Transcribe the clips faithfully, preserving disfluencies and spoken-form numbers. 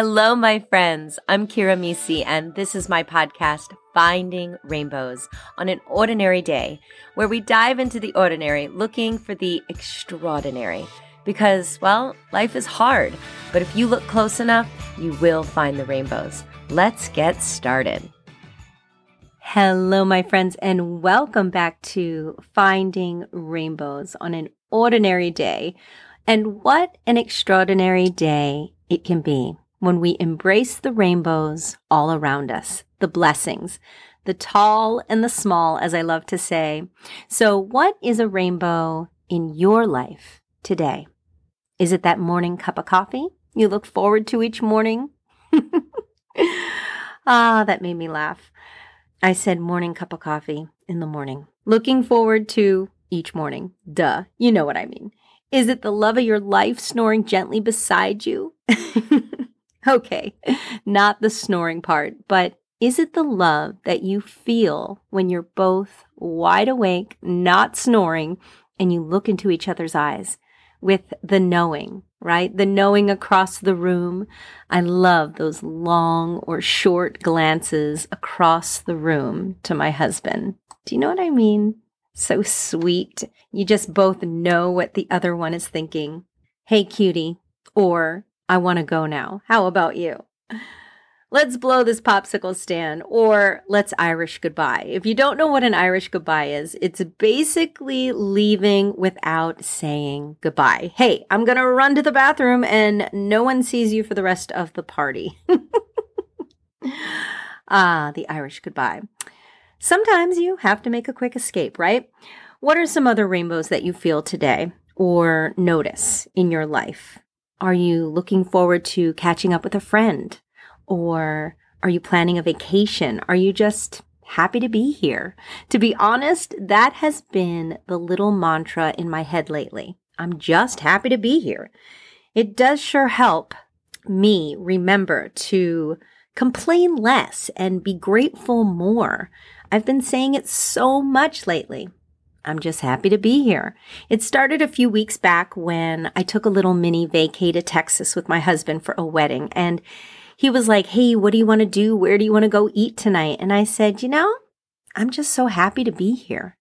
Hello, my friends. I'm Kira Misi, and this is my podcast, Finding Rainbows, on an ordinary day, where we dive into the ordinary, looking for the extraordinary. Because, well, life is hard, but if you look close enough, you will find the rainbows. Let's get started. Hello, my friends, and welcome back to Finding Rainbows on an ordinary day. And what an extraordinary day it can be when we embrace the rainbows all around us, the blessings, the tall and the small, as I love to say. So what is a rainbow in your life today? Is it that morning cup of coffee you look forward to each morning? Ah, that made me laugh. I said morning cup of coffee in the morning. Looking forward to each morning. Duh, you know what I mean. Is it the love of your life snoring gently beside you? Okay, not the snoring part, but is it the love that you feel when you're both wide awake, not snoring, and you look into each other's eyes with the knowing, right? The knowing across the room. I love those long or short glances across the room to my husband. Do you know what I mean? So sweet. You just both know what the other one is thinking. Hey, cutie, or I want to go now. How about you? Let's blow this popsicle stand, or let's Irish goodbye. If you don't know what an Irish goodbye is, it's basically leaving without saying goodbye. Hey, I'm going to run to the bathroom and no one sees you for the rest of the party. Ah, the Irish goodbye. Sometimes you have to make a quick escape, right? What are some other rainbows that you feel today or notice in your life? Are you looking forward to catching up with a friend? Or are you planning a vacation? Are you just happy to be here? To be honest, that has been the little mantra in my head lately. I'm just happy to be here. It does sure help me remember to complain less and be grateful more. I've been saying it so much lately. I'm just happy to be here. It started a few weeks back when I took a little mini vacay to Texas with my husband for a wedding. And he was like, hey, what do you want to do? Where do you want to go eat tonight? And I said, you know, I'm just so happy to be here.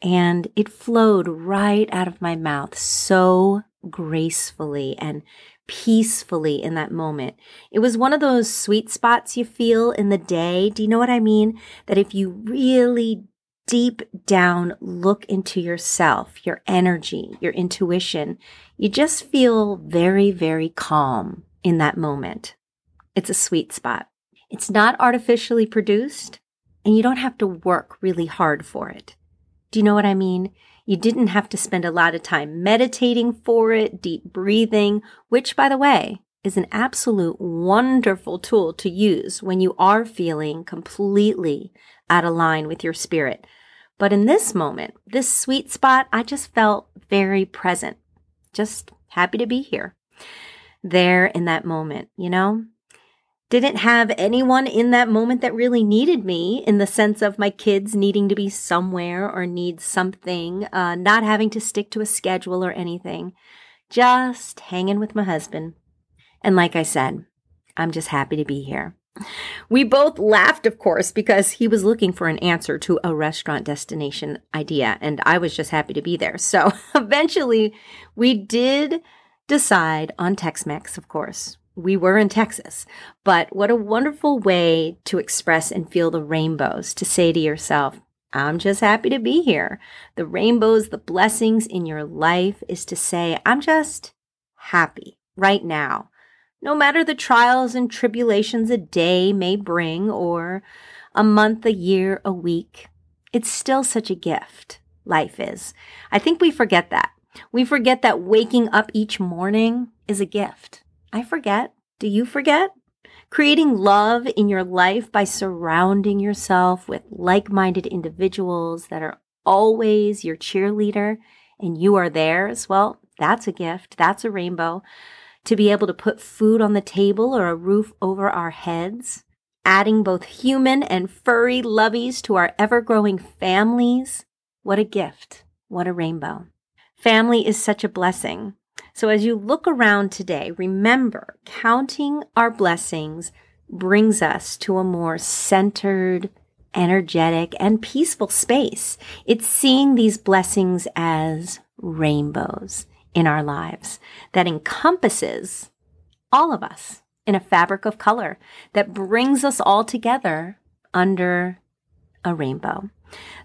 And it flowed right out of my mouth so gracefully and peacefully in that moment. It was one of those sweet spots you feel in the day. Do you know what I mean? That if you really deep down look into yourself, your energy, your intuition, you just feel very, very calm in that moment. It's a sweet spot. It's not artificially produced, and you don't have to work really hard for it. Do you know what I mean? You didn't have to spend a lot of time meditating for it, deep breathing, which, by the way, is an absolute wonderful tool to use when you are feeling completely out of line with your spirit. But in this moment, this sweet spot, I just felt very present, just happy to be here, there in that moment, you know? Didn't have anyone in that moment that really needed me in the sense of my kids needing to be somewhere or need something, uh, not having to stick to a schedule or anything. Just hanging with my husband. And like I said, I'm just happy to be here. We both laughed, of course, because he was looking for an answer to a restaurant destination idea, and I was just happy to be there. So eventually we did decide on Tex-Mex, of course. We were in Texas, but what a wonderful way to express and feel the rainbows, to say to yourself, I'm just happy to be here. The rainbows, the blessings in your life is to say, I'm just happy right now. No matter the trials and tribulations a day may bring or a month, a year, a week, it's still such a gift, life is. I think we forget that. We forget that waking up each morning is a gift. I forget. Do you forget? Creating love in your life by surrounding yourself with like-minded individuals that are always your cheerleader and you are theirs. Well, that's a gift. That's a rainbow. To be able to put food on the table or a roof over our heads, adding both human and furry lovies to our ever-growing families. What a gift. What a rainbow. Family is such a blessing. So as you look around today, remember, counting our blessings brings us to a more centered, energetic, and peaceful space. It's seeing these blessings as rainbows in our lives that encompasses all of us in a fabric of color that brings us all together under a rainbow.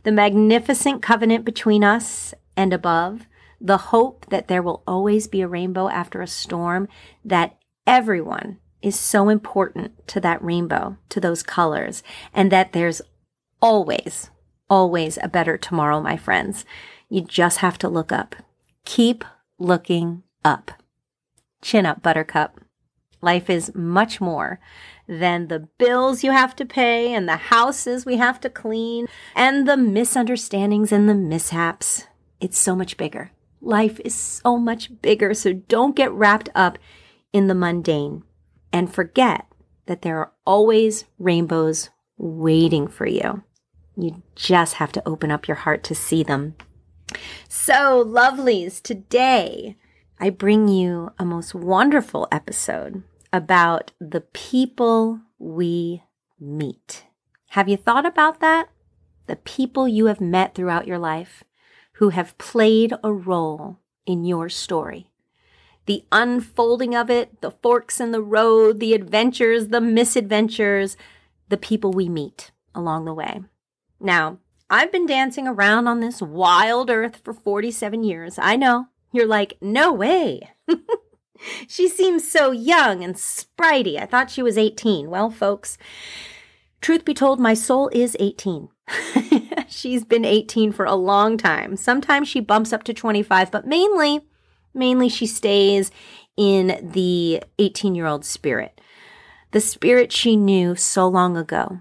The magnificent covenant between us and above, the hope that there will always be a rainbow after a storm, that everyone is so important to that rainbow, to those colors, and that there's always, always a better tomorrow, my friends. You just have to look up. Keep looking up. Chin up, Buttercup. Life is much more than the bills you have to pay and the houses we have to clean and the misunderstandings and the mishaps. It's so much bigger. Life is so much bigger, so don't get wrapped up in the mundane and forget that there are always rainbows waiting for you. You just have to open up your heart to see them. So, lovelies, today I bring you a most wonderful episode about the people we meet. Have you thought about that? The people you have met throughout your life who have played a role in your story. The unfolding of it, the forks in the road, the adventures, the misadventures, the people we meet along the way. Now, I've been dancing around on this wild earth for forty-seven years. I know. You're like, no way. She seems so young and spritey. I thought she was eighteen. Well, folks, truth be told, my soul is eighteen. She's been eighteen for a long time. Sometimes she bumps up to twenty-five, but mainly, mainly she stays in the eighteen-year-old spirit. The spirit she knew so long ago.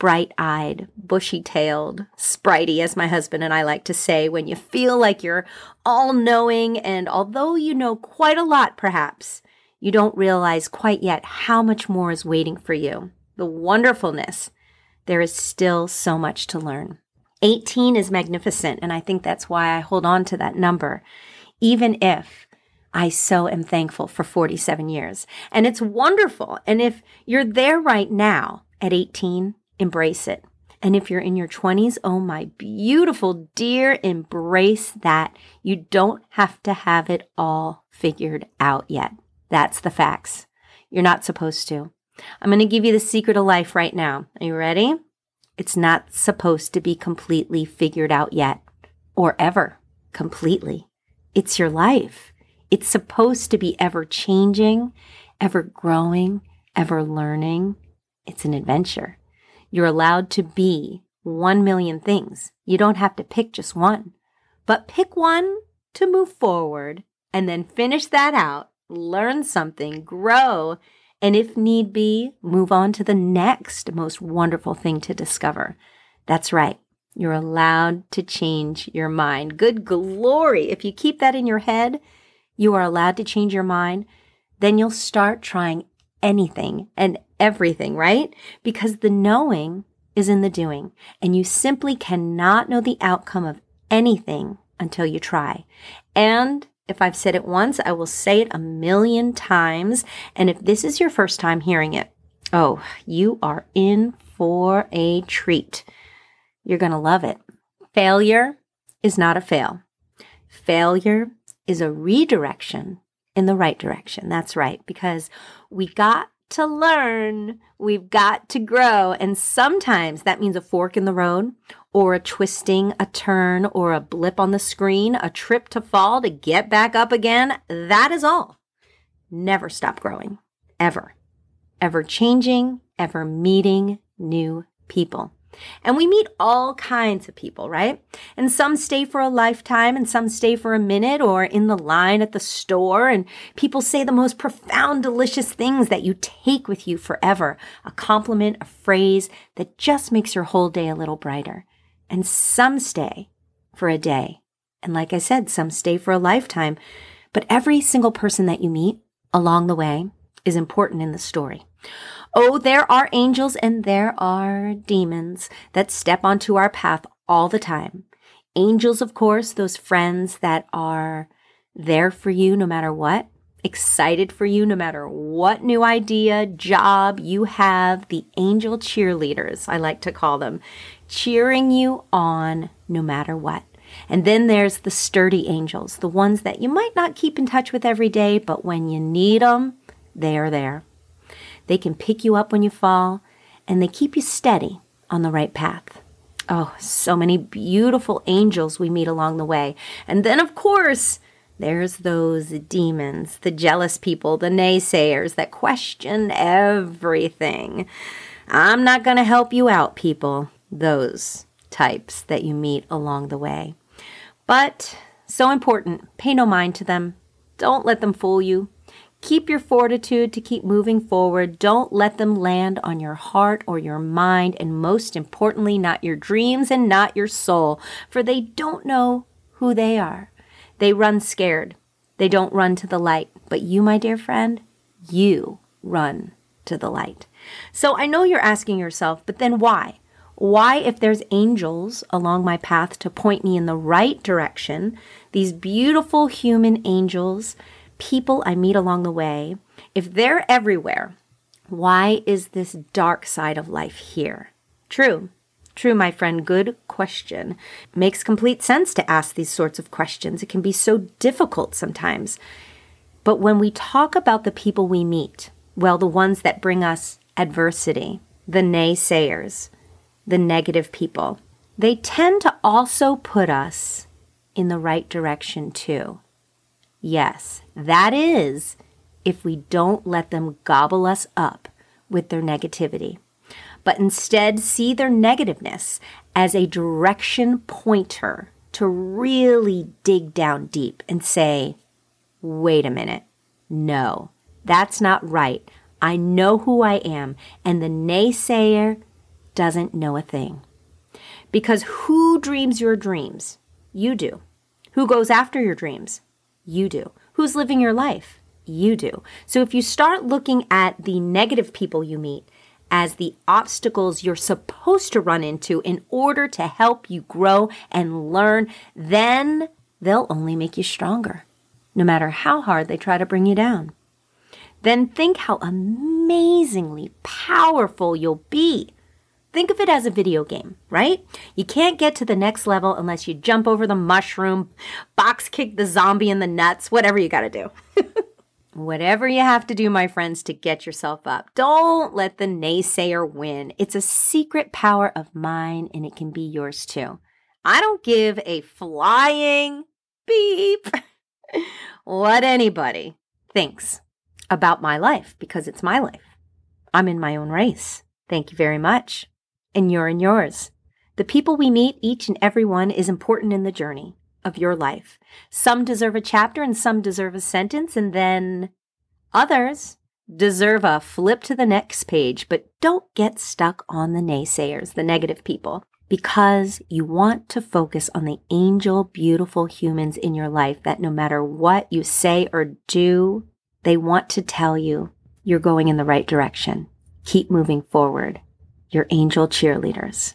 Bright-eyed, bushy-tailed, spritey, as my husband and I like to say, when you feel like you're all-knowing, and although you know quite a lot, perhaps, you don't realize quite yet how much more is waiting for you. The wonderfulness. There is still so much to learn. eighteen is magnificent, and I think that's why I hold on to that number, even if I so am thankful for forty-seven years. And it's wonderful, and if you're there right now at eighteen, embrace it. And if you're in your twenties, oh my beautiful dear, embrace that. You don't have to have it all figured out yet. That's the facts. You're not supposed to. I'm going to give you the secret of life right now. Are you ready? It's not supposed to be completely figured out yet, or ever completely. It's your life. It's supposed to be ever changing, ever growing, ever learning. It's an adventure. You're allowed to be one million things. You don't have to pick just one, but pick one to move forward and then finish that out, learn something, grow, and if need be, move on to the next most wonderful thing to discover. That's right. You're allowed to change your mind. Good glory. If you keep that in your head, you are allowed to change your mind. Then you'll start trying anything and everything, right? Because the knowing is in the doing, and you simply cannot know the outcome of anything until you try. And if I've said it once, I will say it a million times. And if this is your first time hearing it, oh, you are in for a treat. You're going to love it. Failure is not a fail. Failure is a redirection in the right direction. That's right, because we got to learn, we've got to grow, and sometimes that means a fork in the road, or a twisting, a turn, or a blip on the screen, a trip to fall to get back up again. That is all. Never stop growing, ever, ever changing, ever meeting new people. And we meet all kinds of people, right? And some stay for a lifetime, and some stay for a minute or in the line at the store. And people say the most profound, delicious things that you take with you forever. A compliment, a phrase that just makes your whole day a little brighter. And some stay for a day. And like I said, some stay for a lifetime. But every single person that you meet along the way is important in the story. Oh, there are angels and there are demons that step onto our path all the time. Angels, of course, those friends that are there for you no matter what, excited for you no matter what new idea, job you have, the angel cheerleaders, I like to call them, cheering you on no matter what. And then there's the sturdy angels, the ones that you might not keep in touch with every day, but when you need them, they are there. They can pick you up when you fall, and they keep you steady on the right path. Oh, so many beautiful angels we meet along the way. And then, of course, there's those demons, the jealous people, the naysayers that question everything. I'm not going to help you out, people. Those types that you meet along the way. But so important, pay no mind to them. Don't let them fool you. Keep your fortitude to keep moving forward. Don't let them land on your heart or your mind, and most importantly, not your dreams and not your soul, for they don't know who they are. They run scared. They don't run to the light. But you, my dear friend, you run to the light. So I know you're asking yourself, but then why? Why, if there's angels along my path to point me in the right direction, these beautiful human angels, people I meet along the way, if they're everywhere, why is this dark side of life here? True, true, my friend, good question. Makes complete sense to ask these sorts of questions. It can be so difficult sometimes. But when we talk about the people we meet, well, the ones that bring us adversity, the naysayers, the negative people, they tend to also put us in the right direction too. Yes, that is if we don't let them gobble us up with their negativity, but instead see their negativeness as a direction pointer to really dig down deep and say, wait a minute, no, that's not right. I know who I am, and the naysayer doesn't know a thing. Because who dreams your dreams? You do. Who goes after your dreams? You do. Who's living your life? You do. So if you start looking at the negative people you meet as the obstacles you're supposed to run into in order to help you grow and learn, then they'll only make you stronger, no matter how hard they try to bring you down. Then think how amazingly powerful you'll be. Think of it as a video game, right? You can't get to the next level unless you jump over the mushroom, box kick the zombie in the nuts, whatever you got to do. Whatever you have to do, my friends, to get yourself up. Don't let the naysayer win. It's a secret power of mine, and it can be yours too. I don't give a flying beep what anybody thinks about my life, because it's my life. I'm in my own race. Thank you very much. And you're in yours. The people we meet, each and every one, is important in the journey of your life. Some deserve a chapter and some deserve a sentence, and then others deserve a flip to the next page. But don't get stuck on the naysayers, the negative people, because you want to focus on the angel, beautiful humans in your life that no matter what you say or do, they want to tell you you're going in the right direction. Keep moving forward. Your angel cheerleaders.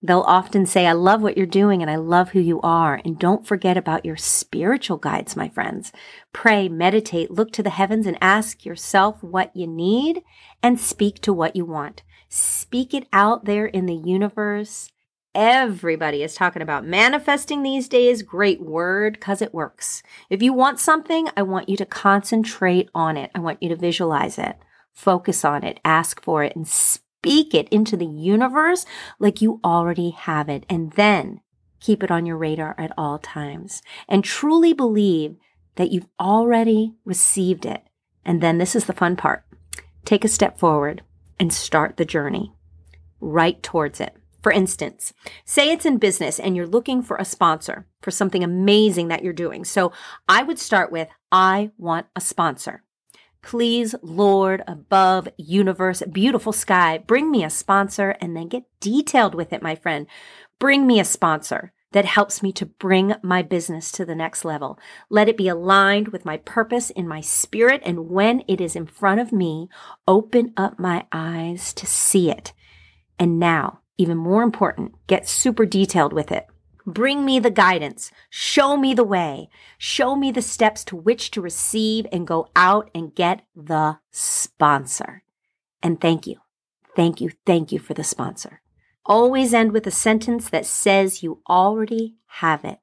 They'll often say, I love what you're doing and I love who you are. And don't forget about your spiritual guides, my friends. Pray, meditate, look to the heavens and ask yourself what you need and speak to what you want. Speak it out there in the universe. Everybody is talking about manifesting these days. Great word, because it works. If you want something, I want you to concentrate on it. I want you to visualize it, focus on it, ask for it, and speak. Speak it into the universe like you already have it, and then keep it on your radar at all times and truly believe that you've already received it. And then this is the fun part. Take a step forward and start the journey right towards it. For instance, say it's in business and you're looking for a sponsor for something amazing that you're doing. So I would start with, I want a sponsor. Please, Lord, above, universe, beautiful sky, bring me a sponsor, and then get detailed with it, my friend. Bring me a sponsor that helps me to bring my business to the next level. Let it be aligned with my purpose in my spirit, and when it is in front of me, open up my eyes to see it. And now, even more important, get super detailed with it. Bring me the guidance. Show me the way. Show me the steps to which to receive and go out and get the sponsor. And thank you. Thank you. Thank you for the sponsor. Always end with a sentence that says you already have it,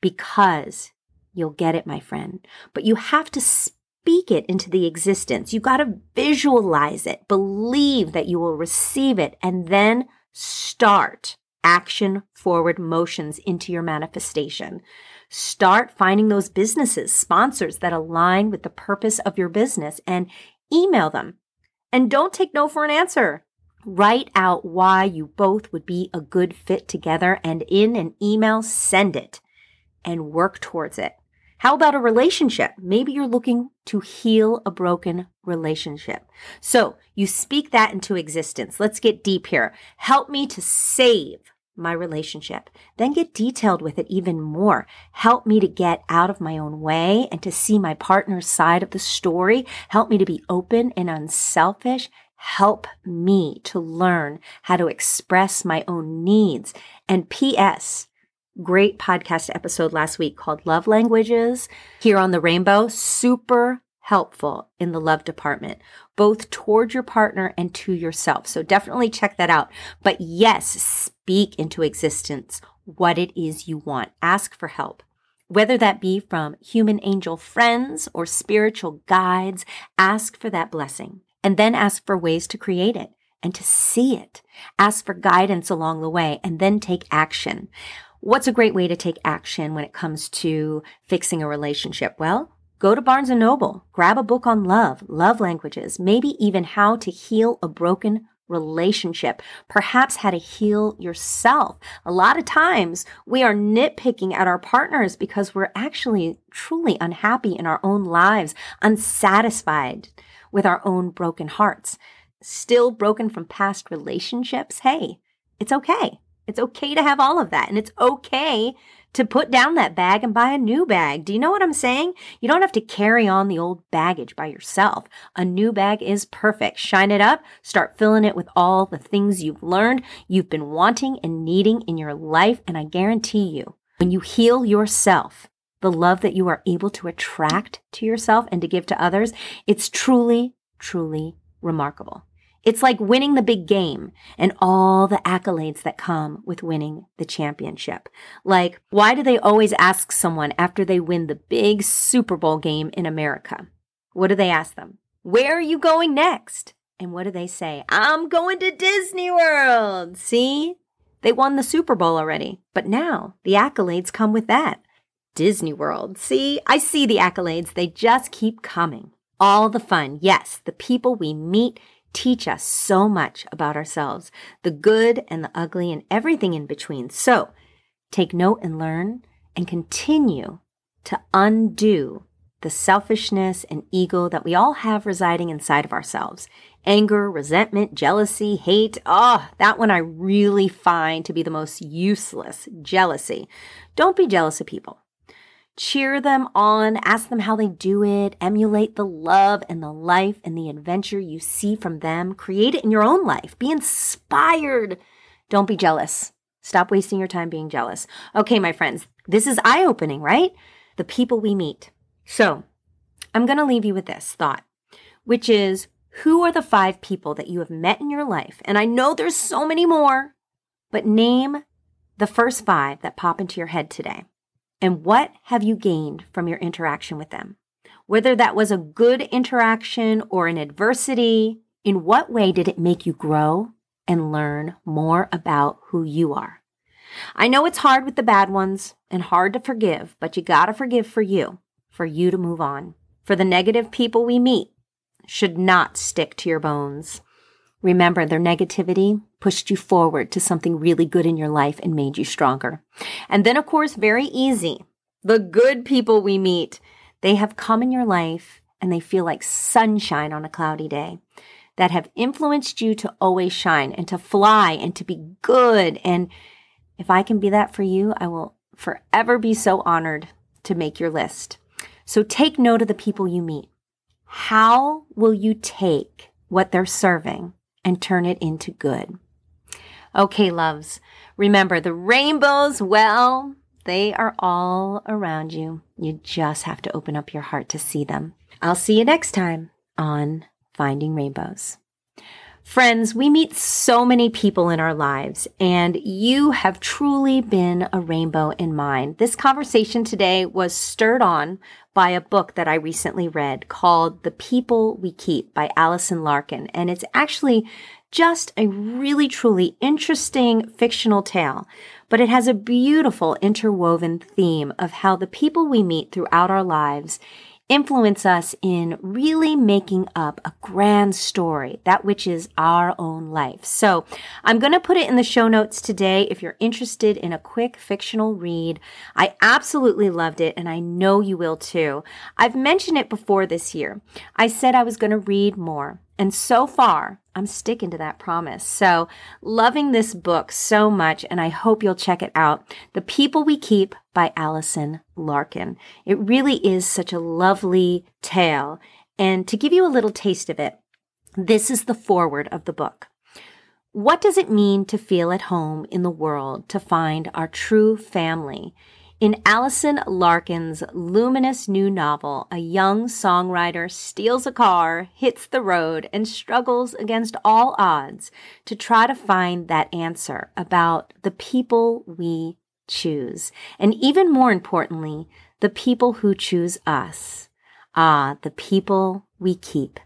because you'll get it, my friend. But you have to speak it into the existence. You've got to visualize it, believe that you will receive it, and then start action forward motions into your manifestation. Start finding those businesses, sponsors that align with the purpose of your business, and email them. And don't take no for an answer. Write out why you both would be a good fit together, and in an email, send it and work towards it. How about a relationship? Maybe you're looking to heal a broken relationship. So you speak that into existence. Let's get deep here. Help me to save my relationship. Then get detailed with it even more. Help me to get out of my own way and to see my partner's side of the story. Help me to be open and unselfish. Help me to learn how to express my own needs. And P S, great podcast episode last week called Love Languages here on the Rainbow. Super helpful in the love department, both toward your partner and to yourself. So definitely check that out. But yes, speak into existence what it is you want. Ask for help. Whether that be from human angel friends or spiritual guides, ask for that blessing. And then ask for ways to create it and to see it. Ask for guidance along the way and then take action. What's a great way to take action when it comes to fixing a relationship? Well, go to Barnes and Noble, grab a book on love, love languages, maybe even how to heal a broken relationship, perhaps how to heal yourself. A lot of times we are nitpicking at our partners because we're actually truly unhappy in our own lives, unsatisfied with our own broken hearts, still broken from past relationships. Hey, it's okay. It's okay to have all of that. And it's okay to put down that bag and buy a new bag. Do you know what I'm saying? You don't have to carry on the old baggage by yourself. A new bag is perfect. Shine it up. Start filling it with all the things you've learned, you've been wanting and needing in your life. And I guarantee you, when you heal yourself, the love that you are able to attract to yourself and to give to others, it's truly, truly remarkable. It's like winning the big game and all the accolades that come with winning the championship. Like, why do they always ask someone after they win the big Super Bowl game in America? What do they ask them? Where are you going next? And what do they say? I'm going to Disney World. See? They won the Super Bowl already, but now the accolades come with that. Disney World. See? I see the accolades. They just keep coming. All the fun. Yes, the people we meet teach us so much about ourselves, the good and the ugly and everything in between. So take note and learn and continue to undo the selfishness and ego that we all have residing inside of ourselves. Anger, resentment, jealousy, hate. Oh, that one I really find to be the most useless, jealousy. Don't be jealous of people. Cheer them on, ask them how they do it, emulate the love and the life and the adventure you see from them. Create it in your own life. Be inspired. Don't be jealous. Stop wasting your time being jealous. Okay, my friends, this is eye-opening, right? The people we meet. So I'm going to leave you with this thought, which is, who are the five people that you have met in your life? And I know there's so many more, but name the first five that pop into your head today. And what have you gained from your interaction with them? Whether that was a good interaction or an adversity, in what way did it make you grow and learn more about who you are? I know it's hard with the bad ones and hard to forgive, but you gotta forgive for you, for you to move on. For the negative people we meet should not stick to your bones. Remember, their negativity pushed you forward to something really good in your life and made you stronger. And then, of course, very easy. The good people we meet, they have come in your life and they feel like sunshine on a cloudy day, that have influenced you to always shine and to fly and to be good. And if I can be that for you, I will forever be so honored to make your list. So take note of the people you meet. How will you take what they're serving and turn it into good? Okay, loves, remember the rainbows, well, they are all around you. You just have to open up your heart to see them. I'll see you next time on Finding Rainbows. Friends, we meet so many people in our lives, and you have truly been a rainbow in mine. This conversation today was stirred on by a book that I recently read called The People We Keep by Allison Larkin, and it's actually just a really, truly interesting fictional tale, but it has a beautiful interwoven theme of how the people we meet throughout our lives influence us in really making up a grand story, that which is our own life. So I'm going to put it in the show notes today if you're interested in a quick fictional read. I absolutely loved it, and I know you will too. I've mentioned it before this year. I said I was going to read more, and so far, I'm sticking to that promise. So loving this book so much, and I hope you'll check it out. The People We Keep by Allison Larkin. It really is such a lovely tale. And to give you a little taste of it, this is the foreword of the book. What does it mean to feel at home in the world, to find our true family? In Allison Larkin's luminous new novel, a young songwriter steals a car, hits the road, and struggles against all odds to try to find that answer about the people we choose, and even more importantly, the people who choose us. Ah, the people we keep.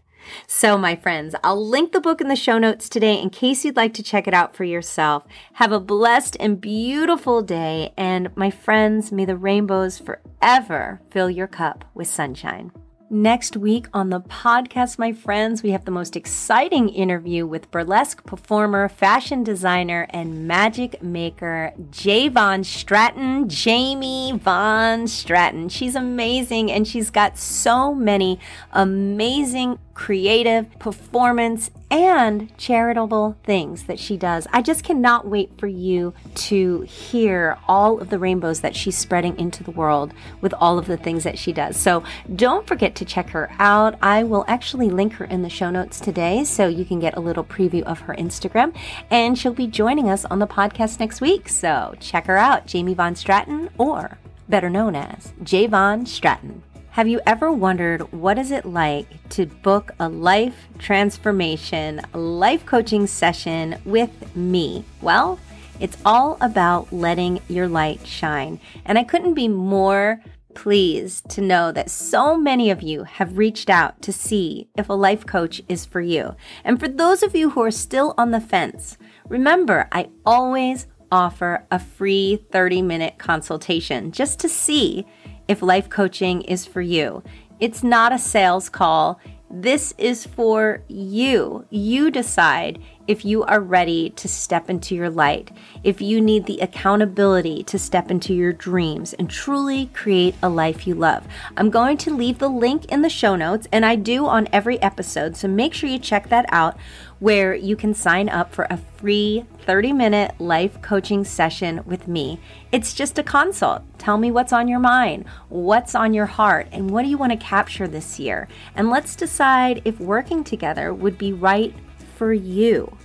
So, my friends, I'll link the book in the show notes today in case you'd like to check it out for yourself. Have a blessed and beautiful day. And, my friends, may the rainbows forever fill your cup with sunshine. Next week on the podcast, my friends, we have the most exciting interview with burlesque performer, fashion designer, and magic maker, Jamie Von Stratton, Jamie Von Stratton. She's amazing, and she's got so many amazing creative performance and charitable things that she does. I just cannot wait for you to hear all of the rainbows that she's spreading into the world with all of the things that she does. So don't forget to check her out. I will actually link her in the show notes today so you can get a little preview of her Instagram, and she'll be joining us on the podcast next week. So check her out, Jamie Von Stratton, or better known as J. Von Stratton. Have you ever wondered what is it like to book a life transformation, life coaching session with me? Well, it's all about letting your light shine. And I couldn't be more pleased to know that so many of you have reached out to see if a life coach is for you. And for those of you who are still on the fence, remember, I always offer a free thirty minute consultation just to see if life coaching is for you. It's not a sales call. This is for you. You decide if you are ready to step into your light, if you need the accountability to step into your dreams and truly create a life you love. I'm going to leave the link in the show notes, and I do on every episode, so make sure you check that out, where you can sign up for a free thirty minute life coaching session with me. It's just a consult. Tell me what's on your mind, what's on your heart, and what do you want to capture this year? And let's decide if working together would be right for you.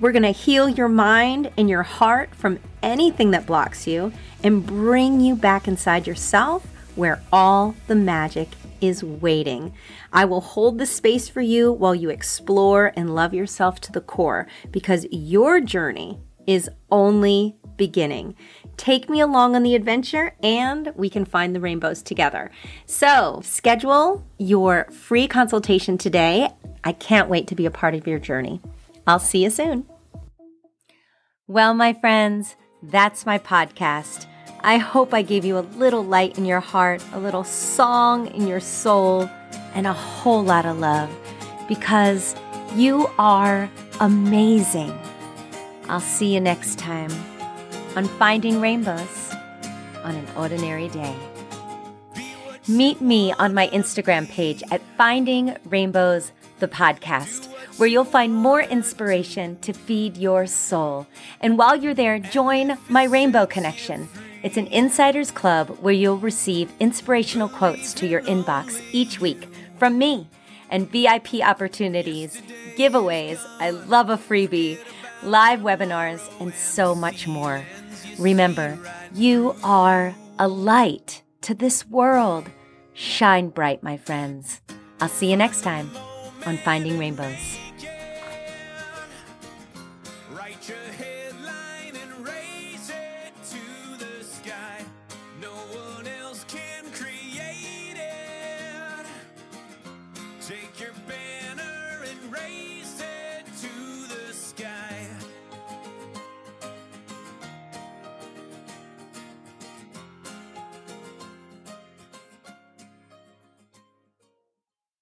We're going to heal your mind and your heart from anything that blocks you and bring you back inside yourself, where all the magic is waiting. I will hold the space for you while you explore and love yourself to the core, because your journey is only beginning. Take me along on the adventure, and we can find the rainbows together. So schedule your free consultation today. I can't wait to be a part of your journey. I'll see you soon. Well, my friends, that's my podcast. I hope I gave you a little light in your heart, a little song in your soul, and a whole lot of love, because you are amazing. I'll see you next time on Finding Rainbows on an Ordinary Day. Meet me on my Instagram page at Finding Rainbows, the podcast, where you'll find more inspiration to feed your soul. And while you're there, join my Rainbow Connection. It's an insiders club where you'll receive inspirational quotes to your inbox each week from me, and V I P opportunities, giveaways. I love a freebie. live webinars, and so much more. Remember, you are a light to this world. Shine bright, my friends. I'll see you next time on Finding Rainbows.